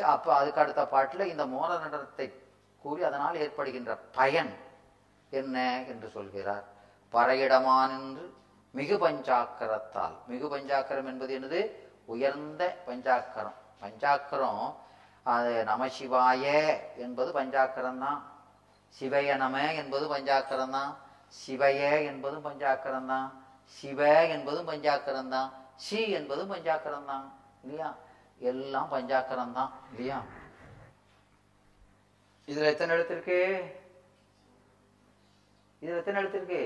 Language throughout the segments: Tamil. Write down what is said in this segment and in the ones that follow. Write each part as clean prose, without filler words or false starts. ஸோ அப்போ அதுக்கு அடுத்த பாட்டில் இந்த மோன நடனத்தை கூறி அதனால் ஏற்படுகின்ற பயன் என்ன என்று சொல்கிறார். பறையிடமான் என்று மிகு பஞ்சாக்கரத்தால், மிகு பஞ்சாக்கரம் என்பது என்னது? உயர்ந்த பஞ்சாக்கரம். பஞ்சாக்கரம் அது நமசிவாய என்பது பஞ்சாக்கரம்தான், சிவய நம என்பது பஞ்சாக்கரம்தான், சிவய என்பதும் பஞ்சாக்கரம்தான், சிவ என்பதும் பஞ்சாக்கரம்தான், சி என்பதும் பஞ்சாக்கரம்தான் இல்லையா? எல்லாம் பஞ்சாக்கரம்தான் இல்லையா? இதுல எத்தனை எழுத்திருக்கு? இதுல எத்தனை எழுத்திருக்கு?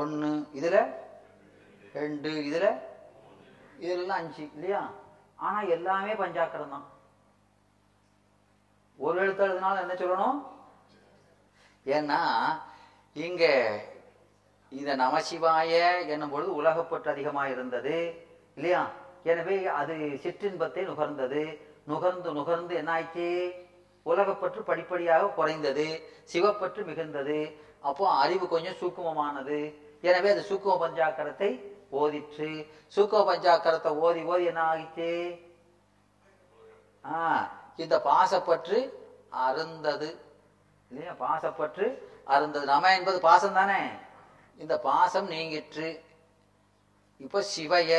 ஒன்று, இதுல ரெண்டு, இதுல இதெல்லாம் அஞ்சு இல்லையா? ஆனா எல்லாமே பஞ்சாக்கரம் தான். ஒரு எழுத்து எழுதுனாலும் என்ன சொல்லணும்? ஏன்னா இங்க இந்த நமசிவாய என்னும் பொழுது உலகப்பற்று அதிகமாக இருந்தது இல்லையா? எனவே அது சிற்றின்பத்தை நுகர்ந்தது. நுகர்ந்து நுகர்ந்து என்ன ஆயிடுச்சு? உலகப்பற்று படிப்படியாக குறைந்தது, சிவப்பற்று மிகுந்தது. அப்போ அறிவு கொஞ்சம் சூக்குமமானது. எனவே அது சூக்கும பஞ்சாக்கரத்தை ஓதிற்று. சூக்கும பஞ்சாக்கரத்தை ஓதி ஓதி என்ன ஆகிச்சு? இந்த பாசப்பற்று அருந்தது இல்லையா? பாசப்பற்று அருந்தது. நம என்பது பாசம் தானே? இந்த பாசம் நீங்கிற்று. இப்ப சிவைய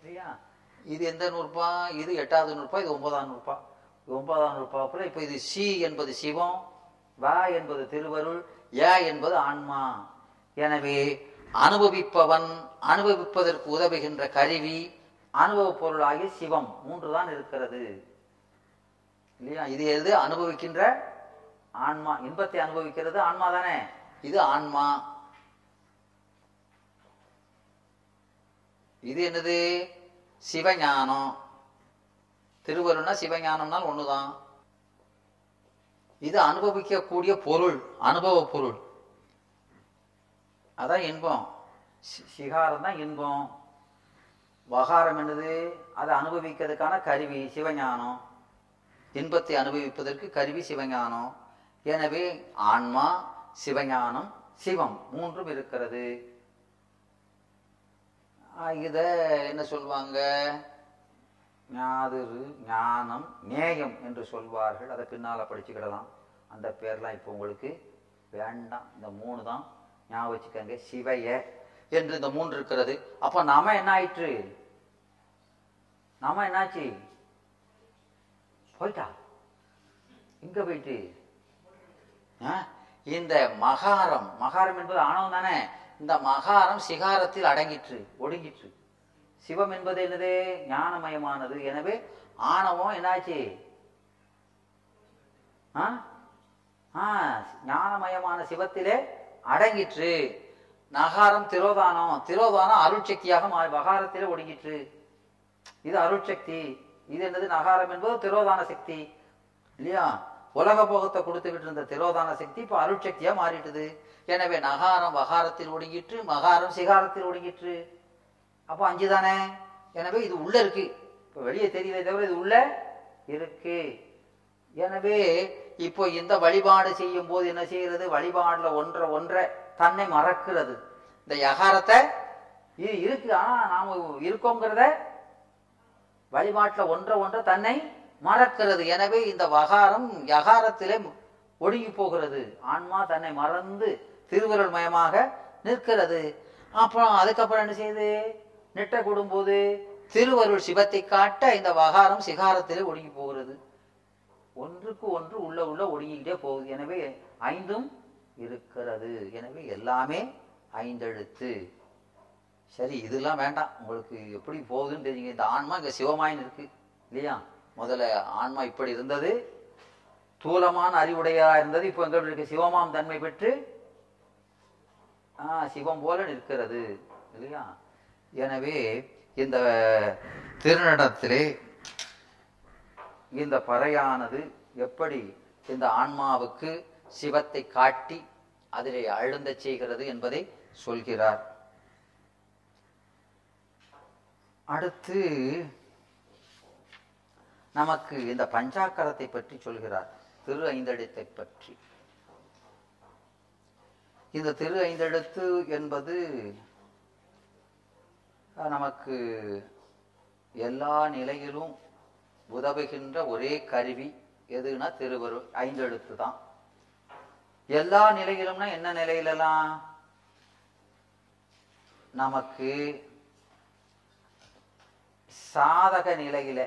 இல்லையா? இது எந்த நூற்பா? இது எட்டாவது நூற்பா, இது ஒன்பதாம் நூற்பா. ஒன்பதாம் நூற்பாப்புல இப்ப இது சி என்பது சிவம், வா என்பது திருவருள், ஏ என்பது ஆன்மா. எனவே அனுபவிப்பவன், அனுபவிப்பதற்கு உதவுகின்ற கருவி, அனுபவ பொருளாகிய சிவம் மூன்று தான் இருக்கிறது இல்லையா? இது எது? அனுபவிக்கின்ற ஆன்மா. இன்பத்தை அனுபவிக்கிறது ஆன்மா தானே? இது ஆன்மா. இது என்னது? சிவஞானம். திருவருள்னா சிவஞானம்னால் ஒண்ணுதான். இது அனுபவிக்கக்கூடிய பொருள், அனுபவ பொருள். அதான் இன்பம். சிகாரம் தான் இன்பம். வகாரம் என்னது? அதை அனுபவிக்கிறதுக்கான கருவி சிவஞானம். இன்பத்தை அனுபவிப்பதற்கு கருவி சிவஞானம். எனவே ஆன்மா, சிவஞானம், சிவம் மூன்றும் இருக்கிறது. இத என்ன சொல்வாங்க? ஞாதிரு, ஞானம், நேயம் என்று சொல்வார்கள். அதை பின்னால படிச்சுக்கிடலாம். அந்த பேர்லாம் இப்போ உங்களுக்கு வேண்டாம். இந்த மூணு தான் ஞாபகம் வச்சுக்கங்க. சிவைய என்று இந்த மூன்று இருக்கிறது. அப்போ நாம என்ன ஆயிற்று? நாம என்னாச்சு? போயிட்டா? இங்க போயிட்டு இந்த மகாரம், மகாரம் என்பது ஆணவம் தானே? இந்த மகாரம் சிகாரத்தில் அடங்கிற்று, ஒடுங்கிற்று. சிவம் என்பது என்னது? ஞானமயமானது. எனவே ஆணவம் என்னாச்சு? ஞானமயமான சிவத்திலே அடங்கிற்று. நகாரம் திரோதானம், திரோதானம் அருட்சக்தியாக மகாரத்திலே ஒடுங்கிற்று. இது அருட்சக்தி. இது என்னது? நகாரம் என்பது திரோதான சக்தி இல்லையா? உலக போகத்தை கொடுத்துக்கிட்டு இருந்த திரோதான சக்தி இப்போ அருட்சக்தியா மாறிட்டுது. எனவே நகாரம் வகாரத்தில் ஒடுங்கிற்று, மகாரம் சிகாரத்தில் ஒடுங்கிற்று. அப்போ அஞ்சு தானே? எனவே இது உள்ள இருக்கு. இப்போ வெளியே தெரியல தவிர இது உள்ள இருக்கு. எனவே இப்போ இந்த வழிபாடு செய்யும் போது என்ன செய்யறது? வழிபாடுல ஒன்றை தன்னை மறக்கிறது. இந்த யகாரத்தை இது இருக்கு, ஆனா நாம இருக்கோங்கிறத வழிபாட்டுல ஒன்றை தன்னை மறக்கிறது. எனவே இந்த வகாரம் யகாரத்திலே ஒடுங்கி போகிறது. ஆன்மா தன்னை மறந்து திருவருள் மயமாக நிற்கிறது. அப்புறம் அதுக்கப்புறம் என்ன செய்யுது? நெட்டை கூடும்போது திருவருள் சிவத்தை காட்ட இந்த வகாரம் சிகாரத்திலே ஒடுங்கி போகிறது. ஒன்றுக்கு ஒன்று உள்ள உள்ள ஒடுங்கிக்கிட்டே போகுது. எனவே ஐந்தும் இருக்கிறது. எனவே எல்லாமே ஐந்தெழுத்து. சரி, இதெல்லாம் வேண்டாம். உங்களுக்கு எப்படி போகுதுன்னு தெரியுங்க. இந்த ஆன்மா இங்கே சிவமாயின்னு இருக்கு இல்லையா? முதல்ல ஆன்மா இப்படி இருந்தது, தூலமான அறிவுடையா இருந்தது. இப்போ எங்க இருக்கு? சிவமாம் தன்மை பெற்று சிவம் போல நிற்கிறது இல்லையா? எனவே இந்த திருநடனத்திலே இந்த பறையானது எப்படி இந்த ஆன்மாவுக்கு சிவத்தை காட்டி அதிலே அழுந்த செய்கிறது என்பதை சொல்கிறார். அடுத்து நமக்கு இந்த பஞ்சாக்கரத்தை பற்றி சொல்கிறார். திரு ஐந்தெழுத்தை பற்றி. இந்த திரு ஐந்தெழுத்து என்பது நமக்கு எல்லா நிலையிலும் உதவுகின்ற ஒரே கருவி எதுனா திருவரு ஐந்தெழுத்து தான். எல்லா நிலையிலும்னா என்ன நிலையிலலாம்? நமக்கு சாதக நிலையில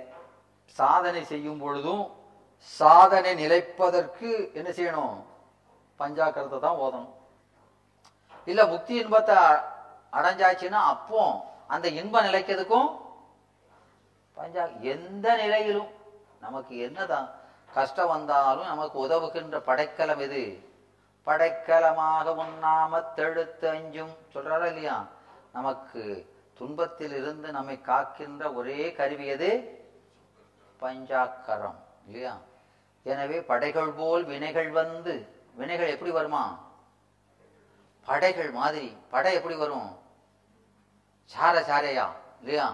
சாதனை செய்யும் பொழுதும் சாதனை நிலைப்பதற்கு என்ன செய்யணும்? பஞ்சாக்கரத்தை தான் ஓதணும். இல்ல முக்தி இன்பத்தை அடைஞ்சாச்சுன்னா அப்போ அந்த இன்பம் நிலைக்கிறதுக்கும் பஞ்சா. எந்த நிலையிலும் நமக்கு என்னதான் கஷ்டம் வந்தாலும் நமக்கு உதவுகின்ற படைக்கலம் எது? படைக்கலமாக உண்ணாம தெழுத்து அஞ்சும் சொல்றாரா இல்லையா? நமக்கு துன்பத்தில் இருந்து நம்மை காக்கின்ற ஒரே கருவி எது? பஞ்சாக்கரம் இல்லையா? எனவே படைகள் போல் வினைகள் வந்து, வினைகள் எப்படி வருமா? படைகள் மாதிரி. படை எப்படி வரும்? சார சாரையா இல்லையா?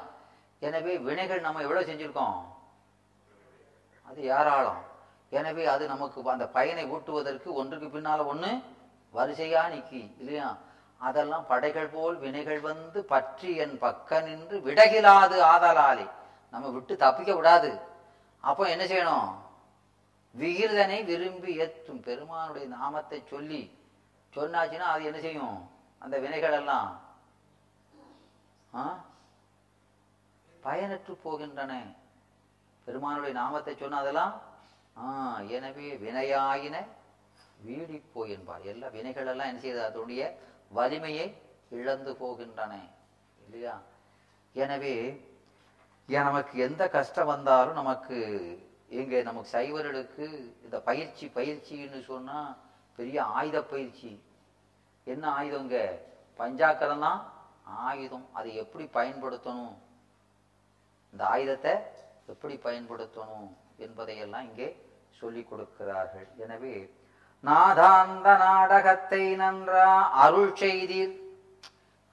எனவே வினைகள் நம்ம எவ்வளவு செஞ்சிருக்கோம், அது ஏராளம். எனவே அது நமக்கு அந்த பயனை ஊட்டுவதற்கு ஒன்றுக்கு பின்னால ஒண்ணு வரிசையா நிக்கி இல்லையா? அதெல்லாம் படைகள் போல் வினைகள் வந்து பற்றி என் பக்க நின்று விடகிலாது ஆதலாலே நம்ம விட்டு தப்பிக்க விடாது. அப்போ என்ன செய்யணும்? விகிர்தனை விரும்பி ஏற்றும் பெருமானுடைய நாமத்தை சொல்லி சொன்னாச்சுன்னா அது என்ன செய்யும்? அந்த வினைகள் எல்லாம் பயனற்று போகின்றன. பெருமானுடைய நாமத்தை சொன்ன அதெல்லாம் எனவே வினையாயின வீடி போகின்றார். எல்லா வினைகள் எல்லாம் என்ன செய்யுது? அதனுடைய வலிமையை இழந்து போகின்றன இல்லையா? எனவே நமக்கு எந்த கஷ்டம் வந்தாலும் நமக்கு இங்கே நமக்கு சைவர்களுக்கு இந்த பயிற்சி, பயிற்சின்னு சொன்னால் பெரிய ஆயுத பயிற்சி. என்ன ஆயுதங்க? பஞ்சாக்கரம் தான் ஆயுதம். அதை எப்படி பயன்படுத்தணும், இந்த ஆயுதத்தை எப்படி பயன்படுத்தணும் என்பதையெல்லாம் இங்கே சொல்லிக் கொடுக்கிறார்கள். எனவே நாதாந்த நாடகத்தை நன்றா அருள் செய்தீர்.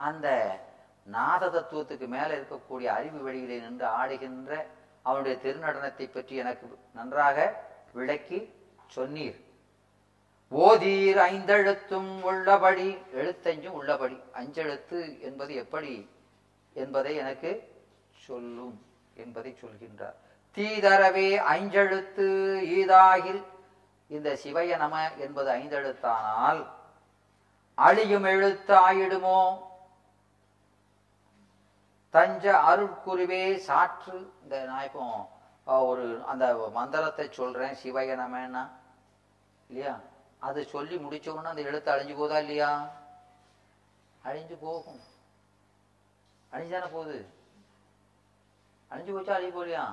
அந்த நாத தத்துவத்துக்கு மேல இருக்கக்கூடிய அறிவு வெளியிலே நின்று ஆடுகின்ற அவனுடைய திருநடனத்தை பற்றி எனக்கு நன்றாக விளக்கி சொன்னீர். ஓதீர் ஐந்தெழுத்தும் உள்ளபடி, எழுத்தஞ்சும் உள்ளபடி, அஞ்செழுத்து என்பது எப்படி என்பதை எனக்கு சொல்லும் என்பதை சொல்கின்றார். தீதரவே ஐஞ்செழுத்து ஈதாகில், இந்த சிவய நம என்பது ஐந்தெழுத்தானால் அழியும் எழுத்து ஆயிடுமோ? தஞ்ச அருட்குருவே சாற்று. இந்த நான் இப்போ ஒரு அந்த மந்திரத்தை சொல்றேன் சிவய நமன்னா இல்லையா? அது சொல்லி முடிச்சோன்னா அந்த எழுத்து அழிஞ்சு போதா இல்லையா? அழிஞ்சு போகும். அழிஞ்சான போகுது. அழிஞ்சு போச்சா அழிஞ்சு போலியா?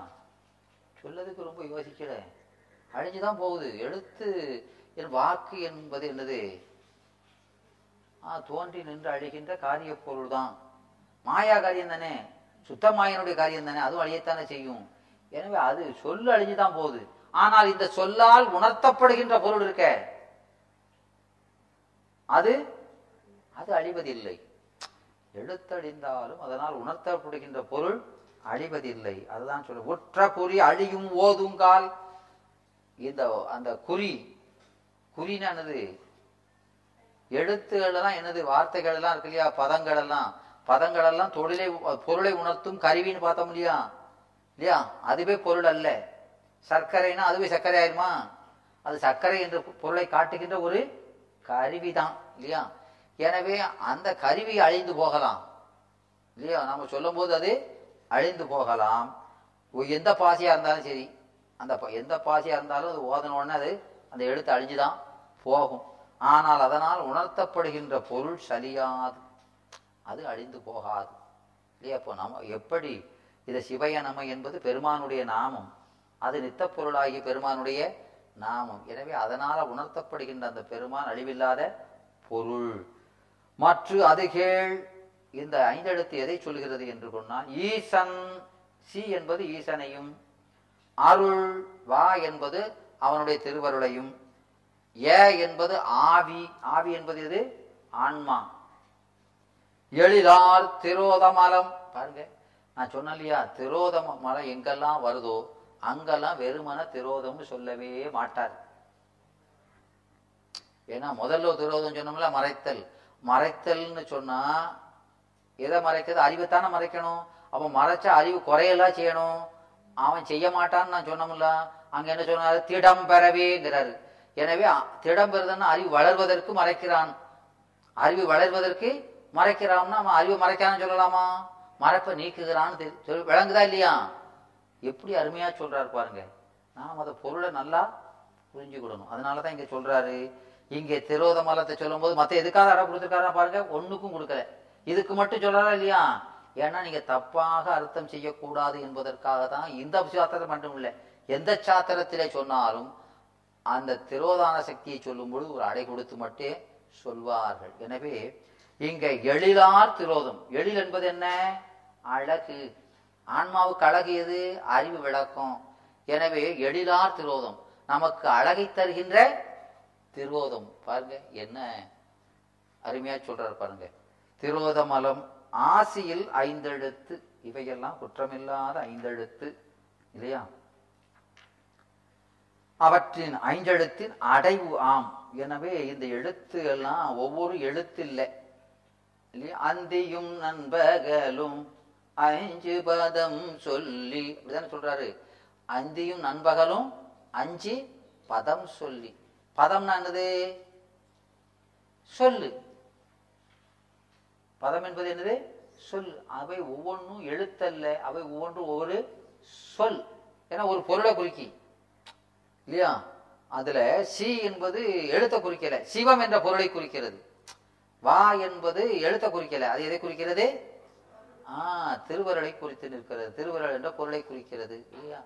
சொல்லதுக்கு ரொம்ப யோசிக்கல, அழிஞ்சுதான் போகுது. எழுத்து என் வாக்கு என்பது என்னது? தோன்றி நின்று அழிகின்ற காரிய பொருள் தான். மாயா காரியம் தானே, சுத்தமாயனுடைய காரியம் தானே, அதுவும் அழியத்தானே செய்யும். எனவே அது சொல்லு அழிஞ்சுதான் போகுது. ஆனால் இந்த சொல்லால் உணர்த்தப்படுகின்ற பொருள் இருக்க அது அது அழிவதில்லை. எழுத்தழிந்தாலும் அதனால் உணர்த்தப்படுகின்ற பொருள் அழிவதில்லை. அதுதான் சொல்ற ஒற்ற குறி அழியும் ஓதுங்கால். இந்த அந்த குறி, குறின்னு என்னது? எழுத்துக்கள் எல்லாம் என்னது? வார்த்தைகள் எல்லாம் இருக்கு இல்லையா? பதங்கள் எல்லாம், பதங்கள் எல்லாம் தொழிலை பொருளை உணர்த்தும் கருவின்னு பார்த்தோம் இல்லையா? இல்லையா? அதுவே பொருள் அல்ல. சர்க்கரைனா அதுவே சர்க்கரை ஆயிருமா? அது சர்க்கரை என்ற பொருளை காட்டுகின்ற ஒரு கருவிதான் இல்லையா? எனவே அந்த கருவி அழிந்து போகலாம் இல்லையா? நம்ம சொல்லும் போது அது அழிந்து போகலாம். எந்த பாசையா இருந்தாலும் சரி, அந்த எந்த பாசையா இருந்தாலும் அது ஓதனோடனே அது அந்த எழுத்து அழிஞ்சுதான் போகும். ஆனால் அதனால் உணர்த்தப்படுகின்ற பொருள் சரியாது, அது அழிந்து போகாது இல்லையா? இப்போ நம்ம எப்படி இதை சிவய நம என்பது பெருமானுடைய நாமம், அது நித்த பொருளாகிய பெருமானுடைய நாமம். எனவே அதனால் உணர்த்தப்படுகின்ற அந்த பெருமான் அழிவில்லாத பொருள். மற்ற அது கேள், இந்த ஐந்தெழுத்து எதை சொல்கிறது என்று சொன்னால் ஈசன், சி என்பது ஈசனையும், அருள் வா என்பது அவனுடைய திருவருளையும், ஏ என்பது ஆவி, ஆவி என்பது எது? ஆன்மா. எழிலார் திரோதமலம், பாருங்க நான் சொன்ன இல்லையா, திரோதம மலம் எங்கெல்லாம் வருதோ அங்கெல்லாம் வெறுமன திரோதம்னு சொல்லவே மாட்டார். ஏன்னா முதல்ல திரோதம் சொன்னோம்ல, மறைத்தல். மறைத்தல்னு சொன்னா எதை மறைக்கிறது? அறிவைத்தானே மறைக்கணும். அப்போ மறைச்சா அறிவு குறையெல்லாம் செய்யணும். அவன் செய்ய மாட்டான்னு நான் சொன்னோம்ல. அங்க என்ன சொன்னாரு? திடம் பெறவேங்கிறாரு. எனவே திடம் பெறுதுன்னா அறிவு வளர்வதற்கு மறைக்கிறான். அறிவு வளர்வதற்கு மறைக்கிறான்னா அவன் அறிவு மறைக்கான்னு சொல்லலாமா? மறைப்ப நீக்குகிறான்னு விளங்குதா இல்லையா? எப்படி அருமையா சொல்றாரு பாருங்க. நாம் அதை பொருளை நல்லா புரிஞ்சுக்கிடணும். அதனாலதான் இங்க சொல்றாரு. இங்கே திரோத மலத்தை சொல்லும் போது மத்த எதுக்காக அற கொடுத்துருக்காரா பாருங்க, ஒண்ணுக்கும் கொடுக்கல. இதுக்கு மட்டும் சொல்றாரா இல்லையா? ஏன்னா நீங்க தப்பாக அர்த்தம் செய்யக்கூடாது என்பதற்காக தான் இந்த சாத்திரத்தை மட்டும் இல்லை, எந்த சாத்திரத்திலே சொன்னாலும் அந்த திரோதான சக்தியை சொல்லும் பொழுது ஒரு அடை கொடுத்து மட்டும் சொல்வார்கள். எனவே இங்க எழிலார் திரோதம். எழில் என்பது என்ன? அழகு. ஆன்மாவுக்கு அழகு எது? அறிவு விளக்கம். எனவே எழிலார் திரோதம் நமக்கு அழகை தருகின்ற திரோதம். பாருங்க என்ன அருமையா சொல்றாரு பாருங்க. திரோத மலம் ஆசியில் ஐந்தெழுத்து, இவையெல்லாம் குற்றமில்லாத ஐந்தெழுத்து இல்லையா? அவற்றின் ஐந்தெழுத்தின் அடைவு ஆம். எனவே இந்த எழுத்து எல்லாம் ஒவ்வொரு எழுத்து இல்லை இல்லையா? அந்தியும் நண்பகலும் ஐந்து பதம் சொல்லி, அப்படிதானே சொல்றாரு. அந்தியும் நண்பகலும் அஞ்சு பதம் சொல்லி. பதம்னா என்னது? சொல்லு. பதம் என்பது என்னது? சொல். அவை ஒவ்வொன்றும் எழுத்தல்ல, அவை ஒவ்வொன்றும் ஒரு சொல். ஏன்னா ஒரு பொருளை குறிக்கி இல்லையா? அதுல சி என்பது எழுத்தை குறிக்கல, சிவம் என்ற பொருளை குறிக்கிறது. வா என்பது எழுத்தை குறிக்கல, அது எதை குறிக்கிறது? திருவருளை குறித்து நிற்கிறது. திருவருள் என்ற பொருளை குறிக்கிறது இல்லையா?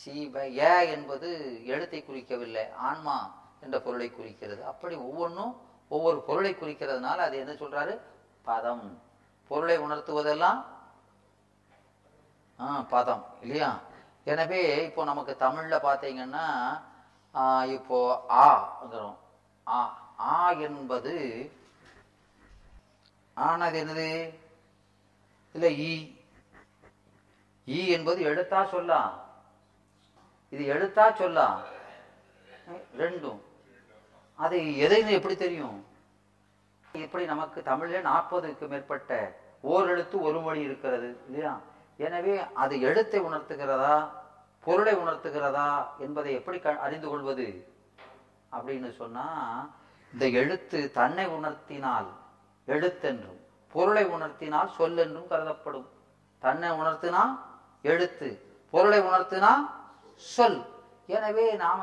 சீப ஏ என்பது எழுத்தை குறிக்கவில்லை, ஆன்மா என்ற பொருளை குறிக்கிறது. அப்படி ஒவ்வொன்றும் ஒவ்வொரு பொருளை குறிக்கிறதுனால அது என்ன சொல்றாரு? பதம். பொருளை உணர்த்துவதெல்லாம் பதம் இல்லையா? எனவே இப்போ நமக்கு தமிழ்ல பாத்தீங்கன்னா இப்போ ஆங்கிறோம். ஆ என்பது ஆனது என்னது? இல்ல ஈ என்பது எழுத்தா சொல்லா? இது எழுத்தா சொல்லா? ரெண்டும். அது எதைன்னு எப்படி தெரியும்? இப்படி நமக்கு தமிழ்ல 40க்கு மேற்பட்ட ஓரெழுத்து ஒரு மொழி இருக்கிறது இல்லையா? எனவே அது எழுத்தை உணர்த்துகிறதா பொருளை உணர்த்துகிறதா என்பதை எப்படி அறிந்து கொள்வது அப்படின்னு சொன்னா, இந்த எழுத்து தன்னை உணர்த்தினால் எழுத்தென்றும், பொருளை உணர்த்தினால் சொல் என்றும் கருதப்படும். தன்னை உணர்த்தினா எழுத்து, பொருளை உணர்த்தினா சொல். எனவே நாம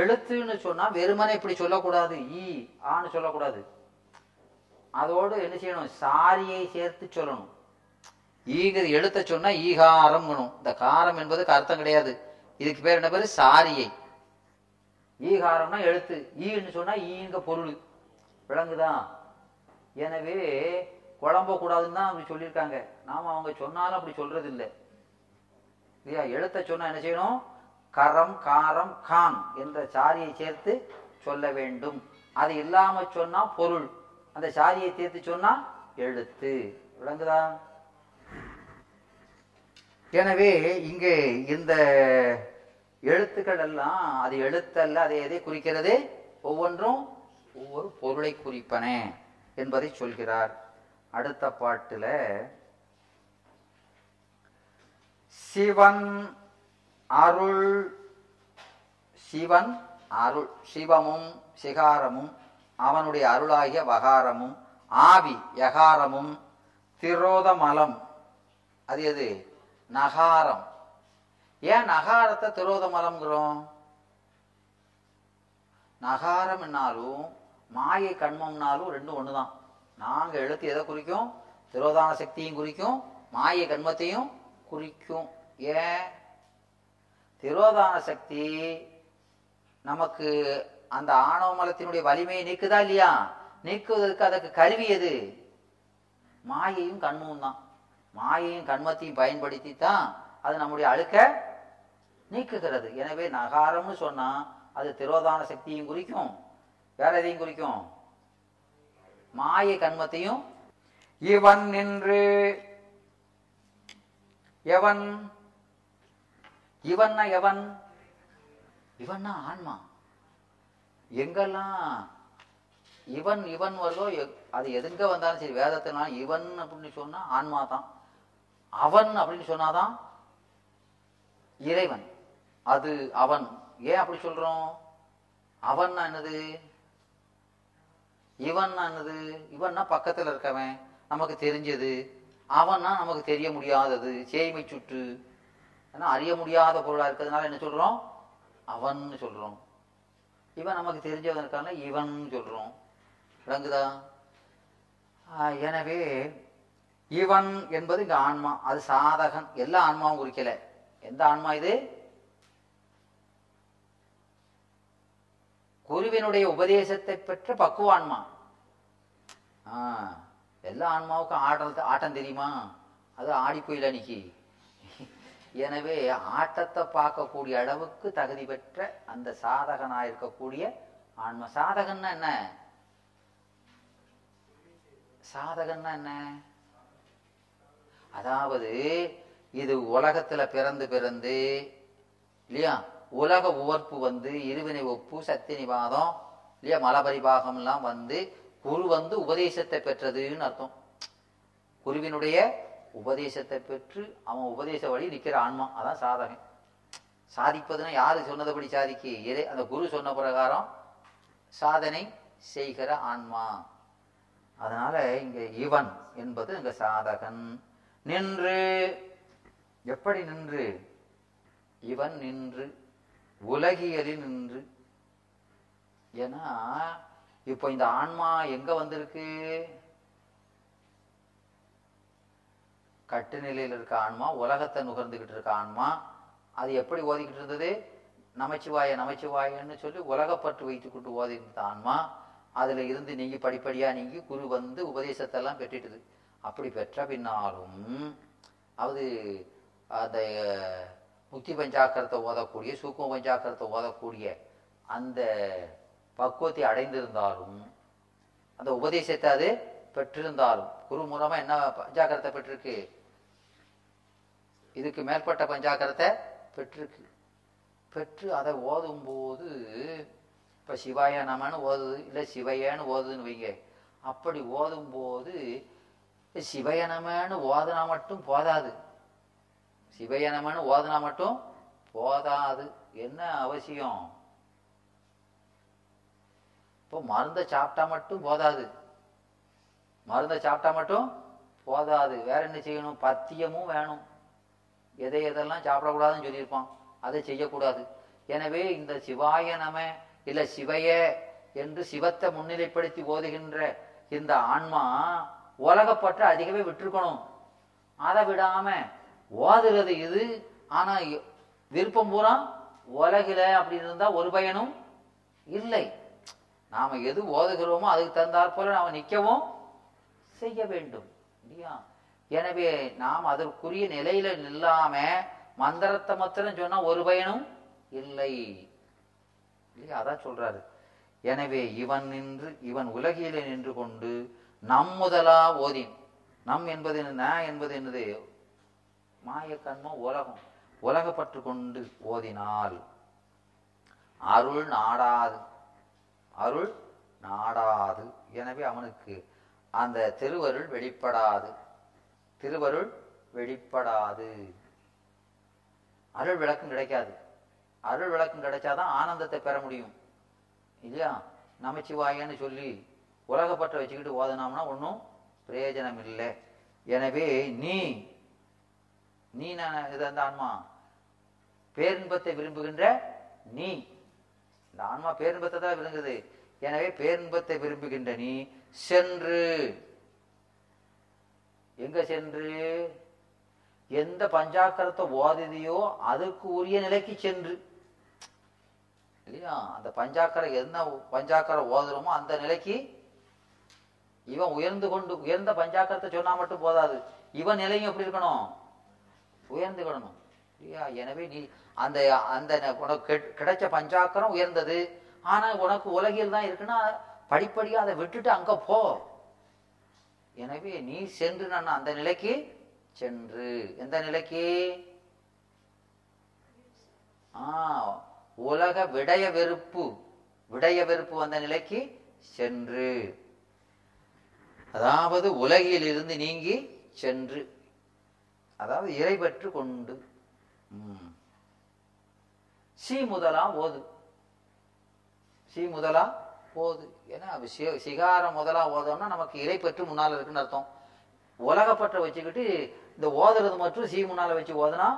எழுத்துன்னு சொன்னா வெறுமனே இப்படி சொல்லக்கூடாது, ஈ ஆன்னு சொல்லக்கூடாது. அதோடு என்ன செய்யணும்? சாரியை சேர்த்து சொல்லணும். ஈகிற எழுத்த சொன்னா ஈகாரம். இந்த காரம் என்பதுக்கு அர்த்தம் கிடையாது. இதுக்கு பேர் என்ன? பேரு சாரியை. ஈகாரம்னா எழுத்து, ஈன்னு சொன்னா ஈங்க பொருள். விளங்குதா? எனவே குழம்ப கூடாதுன்னு தான் அப்படி சொல்லியிருக்காங்க. நாம அவங்க சொன்னாலும் அப்படி சொல்றது இல்லை இல்லையா? எழுத்த சொன்னா என்ன செய்யணும்? கரம் காரம் கான் என்ற சாரியை சேர்த்து சொல்ல வேண்டும். அது இல்லாம சொன்னா பொருள், அந்த சாரியை சேர்த்து சொன்னா எழுத்து. விளங்குதா? எனவே இங்கே இந்த எழுத்துக்கள் எல்லாம் அது எழுத்தல்ல, அதை எதை குறிக்கிறது? ஒவ்வொன்றும் ஒவ்வொரு பொருளை குறிப்பன என்பதை சொல்கிறார். அடுத்த பாட்டுல சிவன் அருள், சிவன் அருள், சிவமும் சிகாரமும் அவனுடைய அருளாகிய வகாரமும் ஆவி யகாரமும் திரோதமலம். அது எது? நகாரம். ஏன் நகாரத்தை திரோதமலம்ங்கிறோம்? நகாரம் என்னாலும் மாயை கண்மம்னாலும் ரெண்டும் ஒண்ணுதான். நாங்க எழுத்து எதை குறிக்கும்? திரோதான சக்தியும் குறிக்கும், மாயை கண்மத்தையும் குறிக்கும். ஏன்? திரோதான சக்தி நமக்கு அந்த ஆணவ மலத்தினுடைய வலிமையை நீக்குதா இல்லையா? நீக்குவதற்கு அதற்கு கருவி எது? மாயையும் கண்மும் தான். மாயையும் கண்மத்தையும் பயன்படுத்தி தான் அது நம்முடைய அழுக்க நீக்குகிறது. எனவே நகாரம்னு சொன்னா அது திரோதான சக்தியும் குறிக்கும், வேற எதையும் குறிக்கும், மாயை கண்மத்தையும். இவன் நின்று, எவன் இவன்னா எவன்? இவன்னா ஆன்மா. எங்கெல்லாம் இவன் இவன் வருதோ அது எதுங்க வந்தாலும் சரி, வேதத்தினால இவன் அப்படின்னு சொன்னா ஆன்மா தான், அவன் அப்படின்னு சொன்னாதான் இறைவன், அது அவன். ஏன் அப்படி சொல்றோம்? அவன்னா என்னது, இவன்னா என்னது? இவன்னா பக்கத்துல இருக்கவன், நமக்கு தெரிஞ்சது. அவன்னா நமக்கு தெரிய முடியாதது, சேய்மை சுற்று. ஏன்னா அறிய முடியாத பொருளா இருக்கிறதுனால என்ன சொல்றோம்? அவன் சொல்றோம். இவன் நமக்கு தெரிஞ்சவன் இருக்கான, இவன் சொல்றோம். விளங்குதா? எனவே இவன் என்பது இங்க ஆன்மா, அது சாதகன். எல்லா ஆன்மாவும் குறிக்கல. எந்த ஆன்மா இது? குருவினுடைய உபதேசத்தை பெற்ற பக்குவ ஆன்மா. எல்லா ஆன்மாவுக்கும் ஆட்டம் தெரியுமா? அது ஆடி போயில நிக்கி. எனவே ஆட்டத்தை பார்க்கக்கூடிய அளவுக்கு தகுதி பெற்ற அந்த சாதகனாக இருக்கக்கூடிய ஆன்மா. சாதகன்னா என்ன? சாதகன்னா என்ன? அதாவது இது உலகத்துல பிறந்து பிறந்து இல்லையா, உலக உவர்ப்பு வந்து இருவினை ஒப்பு சத்திய நிவாதம் இல்லையா, மலபரிபாகம் எல்லாம் வந்து குரு வந்து உபதேசத்தை பெற்றதுன்னு அர்த்தம். குருவினுடைய உபதேசத்தை பெற்று அவன் உபதேச வழி நிற்கிற ஆன்மா, அதான் சாதகன். சாதிப்பதுன்னா யாரு சொன்னதபடி சாதிக்கு? இறை, அந்த குரு சொன்ன பிரகாரம் சாதனை செய்கிற ஆன்மா. அதனால இங்க இவன் என்பது இங்க சாதகன். நின்று, எப்படி நின்று? இவன் நின்று, உலகியலில் நின்று. ஏன்னா இப்போ இந்த ஆன்மா எங்க வந்திருக்கு? கட்டு நிலையில் இருக்க ஆன்மா, உலகத்தை நுகர்ந்துகிட்டு இருக்க ஆன்மா. அது எப்படி ஓதிக்கிட்டு இருந்தது? நமச்சிவாய நமச்சிவாயன்னு சொல்லி உலகப்பட்டு வைத்துக்கிட்டு ஓதிக்கிட்டு ஆன்மா அதுல இருந்து நீங்கி படிப்படியா நீங்கி குரு வந்து உபதேசத்தை எல்லாம் பெற்றுட்டுது. அப்படி பெற்ற பின்னாலும் அது அந்த முக்தி பஞ்சாக்கரத்தை ஓதக்கூடிய, சூக்கும பஞ்சாக்கரத்தை ஓதக்கூடிய அந்த பக்குவத்தை அடைந்திருந்தாலும், அந்த உபதேசத்தை அது பெற்றிருந்தாலும், குரு மூலமா என்ன பஞ்சாக்கரத்தை பெற்றிருக்கு? இதுக்கு மேற்பட்ட பஞ்சாக்கரத்தை பெற்றிருக்கு. பெற்று அதை ஓதும் போது, இப்ப சிவாய நமன்னு ஓதுது இல்லை சிவையன்னு ஓதுதுன்னு வைங்க. அப்படி ஓதும் போது சிவைய நமன்னு ஓதுனா மட்டும் போதாது. சிவைய நமன்னு ஓதுனா மட்டும் போதாது. என்ன அவசியம்? இப்போ மருந்தை சாப்பிட்டா மட்டும் போதாது. மருந்தை சாப்பிட்டா மட்டும் போதாது. வேற என்ன செய்யணும்? பத்தியமும் வேணும். எதை எதெல்லாம் சாப்பிடக்கூடாதுன்னு சொல்லியிருப்பான், அதை செய்யக்கூடாது. எனவே இந்த சிவாய நம இல்லை சிவைய என்று சிவத்தை முன்னிலைப்படுத்தி ஓதுகின்ற இந்த ஆன்மா உலகப்பற்ற அதிகமே விட்டுருக்கணும். அதை விடாம ஓதுகிறது இது. ஆனா விருப்பம் பூரா உலகில. அப்படி இருந்தா ஒரு பயனும் இல்லை. நாம எது ஓதுகிறோமோ அதுக்கு தந்தாற் போல நாம நிற்கவும் செய்ய வேண்டும் இல்லையா? எனவே நாம் அதற்குரிய நிலையில நில்லாம மந்திரத்தை மாத்திரம் சொன்னா ஒரு பயனும் இல்லை இல்லையா? அதான் சொல்றாரு. எனவே இவன் நின்று, இவன் உலகிலே நின்று கொண்டு நம் முதலா ஓதின். நம் என்பது என்ன? என்பது என்னது? மாயக்கண்ம உலகம், உலகப்பட்டு கொண்டு ஓதினால் அருள் நாடாது. அருள் நாடாது. எனவே அவனுக்கு அந்த திருவருள் வெளிப்படாது. திருவருள் வெளிப்படாது. அருள் விளக்கம் கிடைக்காது. அருள் விளக்கம் கிடைச்சாதான் ஆனந்தத்தை பெற முடியும் இல்லையா? நமச்சிவாயன்னு சொல்லி உலகப்பற்ற வச்சுக்கிட்டு ஓதனோம்னா ஒன்றும் பிரயோஜனம் இல்லை. எனவே நீ நீ நான் இது அந்த ஆன்மா பேரின்பத்தை விரும்புகின்ற நீ, இந்த ஆன்மா பேரின்பத்தை தான் விரும்புது. எனவே பேரின்பத்தை விரும்புகின்ற நீ சென்று, எங்க சென்று? எந்த பஞ்சாக்கரத்தை ஓதிதையோ அதுக்கு உரிய நிலைக்கு சென்று இல்லையா? அந்த பஞ்சாக்கரம், என்ன பஞ்சாக்கரம் ஓதுறோமோ அந்த நிலைக்கு. இவன் உயர்ந்து கொண்டு, உயர்ந்த பஞ்சாக்கரத்தை சொன்னா மட்டும் போதாது, இவன் நிலையும் எப்படி இருக்கணும்? உயர்ந்து கிடணும் இல்லையா? எனவே நீ அந்த அந்த உனக்கு கிடைச்ச பஞ்சாக்கரம் உயர்ந்தது. ஆனா உனக்கு உலகில் தான் இருக்குன்னா படிப்படியா அதை விட்டுட்டு அங்க போ. எனவே நீ சென்று, நான் அந்த நிலைக்கு சென்று. எந்த நிலைக்கு? உலக விடய வெறுப்பு, விடய வெறுப்பு வந்த நிலைக்கு சென்று. அதாவது உலகில் இருந்து நீங்கி சென்று, அதாவது இறை பெற்று கொண்டு. சி முதலாம் ஓது, சி முதலா ஓது. ஏன்னா சிகாரம் முதலா ஓதோம்னா நமக்கு இலை பற்று முன்னால் இருக்குன்னு அர்த்தம். உலகப்பற்ற வச்சுக்கிட்டு இந்த ஓதுறது மற்றும் சி முன்னால் வச்சு ஓதுனா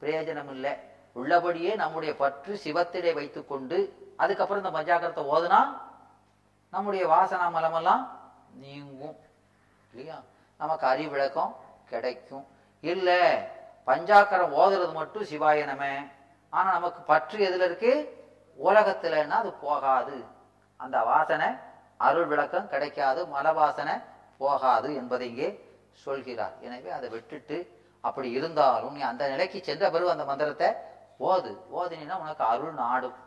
பிரயோஜனம் இல்லை. உள்ளபடியே நம்முடைய பற்று சிவத்திடை வைத்து கொண்டு அதுக்கப்புறம் இந்த பஞ்சாக்கரத்தை ஓதுனா நம்முடைய வாசனா மலமெல்லாம் நீங்கும் இல்லையா, நமக்கு அறிவிளக்கம் கிடைக்கும். இல்லை பஞ்சாக்கரம் ஓதுறது மட்டும் சிவாயனமே, ஆனால் நமக்கு பற்று எதில் இருக்கு, உலகத்துலன்னா அது போகாது, அந்த வாசனை அருள் விளக்கம் கிடைக்காது, மல வாசனை போகாது என்பதை இங்கே சொல்கிறார். எனவே அதை விட்டுட்டு அப்படி இருந்தாலும் நீ அந்த நிலைக்கு சென்ற பிறகு அந்த மந்திரத்தை ஓது, ஓதுனா உனக்கு அருள் நாடும்,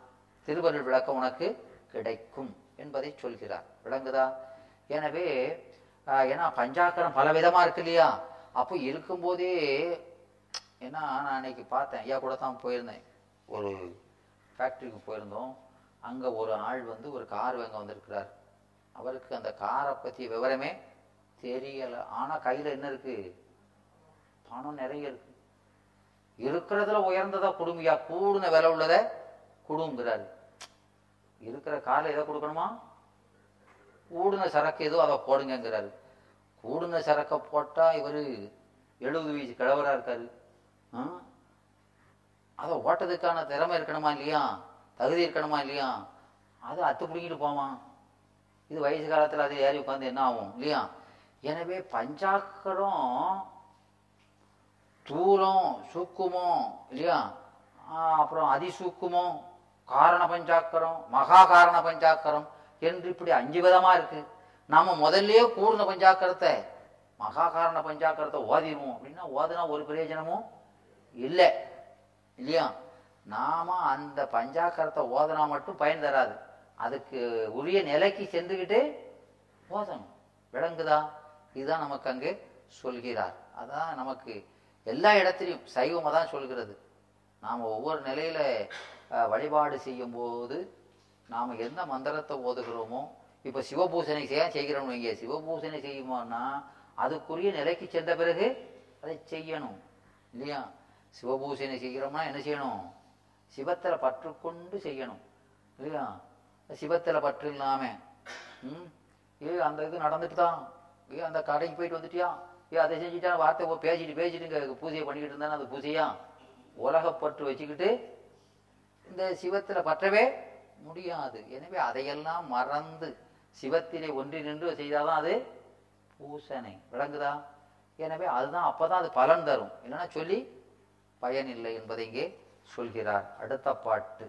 திருவருள் விளக்கம் உனக்கு கிடைக்கும் என்பதை சொல்கிறார். விளங்குதா? எனவே ஏன்னா பஞ்சாக்கரம் பல விதமா இருக்கு இல்லையா, அப்போ இருக்கும்போதே ஏன்னா நான் அன்னைக்கு பார்த்தேன், ஐயா கூட தான் போயிருந்தேன், ஒரு ஃபேக்ட்ரிக்கு போயிருந்தோம். அங்கே ஒரு ஆள் வந்து ஒரு கார் வாங்க வந்திருக்கிறார். அவருக்கு அந்த காரை பற்றிய விவரமே தெரியலை, ஆனால் கையில் என்ன இருக்குது, பணம் நிறைய இருக்கு, இருக்கிறதுல உயர்ந்ததா கொடுமையா, கூடுன விலை உள்ளதை கொடுங்கிறாரு. இருக்கிற காரில் எதை கொடுக்கணுமா, கூடுன சரக்கு ஏதோ அதை போடுங்கிறாரு. கூடுன சரக்கை போட்டால் இவர் 70 வயசு கிழவராக இருக்காரு, அதை ஓட்டதுக்கான திறமை இருக்கணுமா இல்லையா, தகுதி இருக்கணுமா இல்லையா, அது அத்து பிடிக்கிட்டு போவான், இது வயசு காலத்தில் அதை ஏறி உட்காந்து என்ன ஆகும் இல்லையா. எனவே பஞ்சாக்கரம் தூரம் சூக்குமோ இல்லையா, அப்புறம் அதிசூக்குமோ, காரண பஞ்சாக்கரம், மகா காரண பஞ்சாக்கரம் என்று இப்படி 5 விதமா இருக்கு. நாம முதல்ல கூர்ந்த பஞ்சாக்கரத்தை மகா காரண பஞ்சாக்கரத்தை ஓதிடுவோம் அப்படின்னா ஓதுனா ஒரு பிரயோஜனமும் இல்லை இல்லையா. நாம அந்த பஞ்சாக்கரத்தை ஓதனா மட்டும் பயன் தராது, அதுக்கு உரிய நிலைக்கு சென்றுக்கிட்டு ஓதணும். விளங்குதா? இதுதான் நமக்கு அங்கு சொல்கிறார். அதான் நமக்கு எல்லா இடத்துலையும் சைவமாக தான் சொல்கிறது. நாம் ஒவ்வொரு நிலையில் வழிபாடு செய்யும்போது நாம் எந்த மந்திரத்தை ஓதுகிறோமோ, இப்போ சிவபூசனை செய்கிறோம், இங்கே சிவபூசனை செய்யுமோன்னா அதுக்குரிய நிலைக்கு சென்ற பிறகு அதை செய்யணும் இல்லையா. சிவபூசனை செய்கிறோம்னா என்ன செய்யணும், சிவத்தில் பற்று கொண்டு செய்யணும் இல்லையா. சிவத்தில் பற்று இல்லாமல் ஏ அந்த இது நடந்துட்டு தான், ஏ அந்த கடைக்கு போயிட்டு வந்துட்டியா, ஏ அதை செஞ்சுட்டா, வார்த்தை பேசிட்டு பூஜையை பண்ணிக்கிட்டு இருந்தானே அது பூஜையா, உலகப்பற்று வச்சுக்கிட்டு இந்த சிவத்தில் பற்றவே முடியாது. எனவே அதையெல்லாம் மறந்து சிவத்திலே ஒன்றி நின்று செய்தால்தான் அது பூசனை. விளங்குதா? எனவே அதுதான், அப்போதான் அது பலன் தரும், இல்லைன்னா சொல்லி பயன் இல்லை என்பதை இங்கே சொல்கிறார். அடுத்த பாட்டு.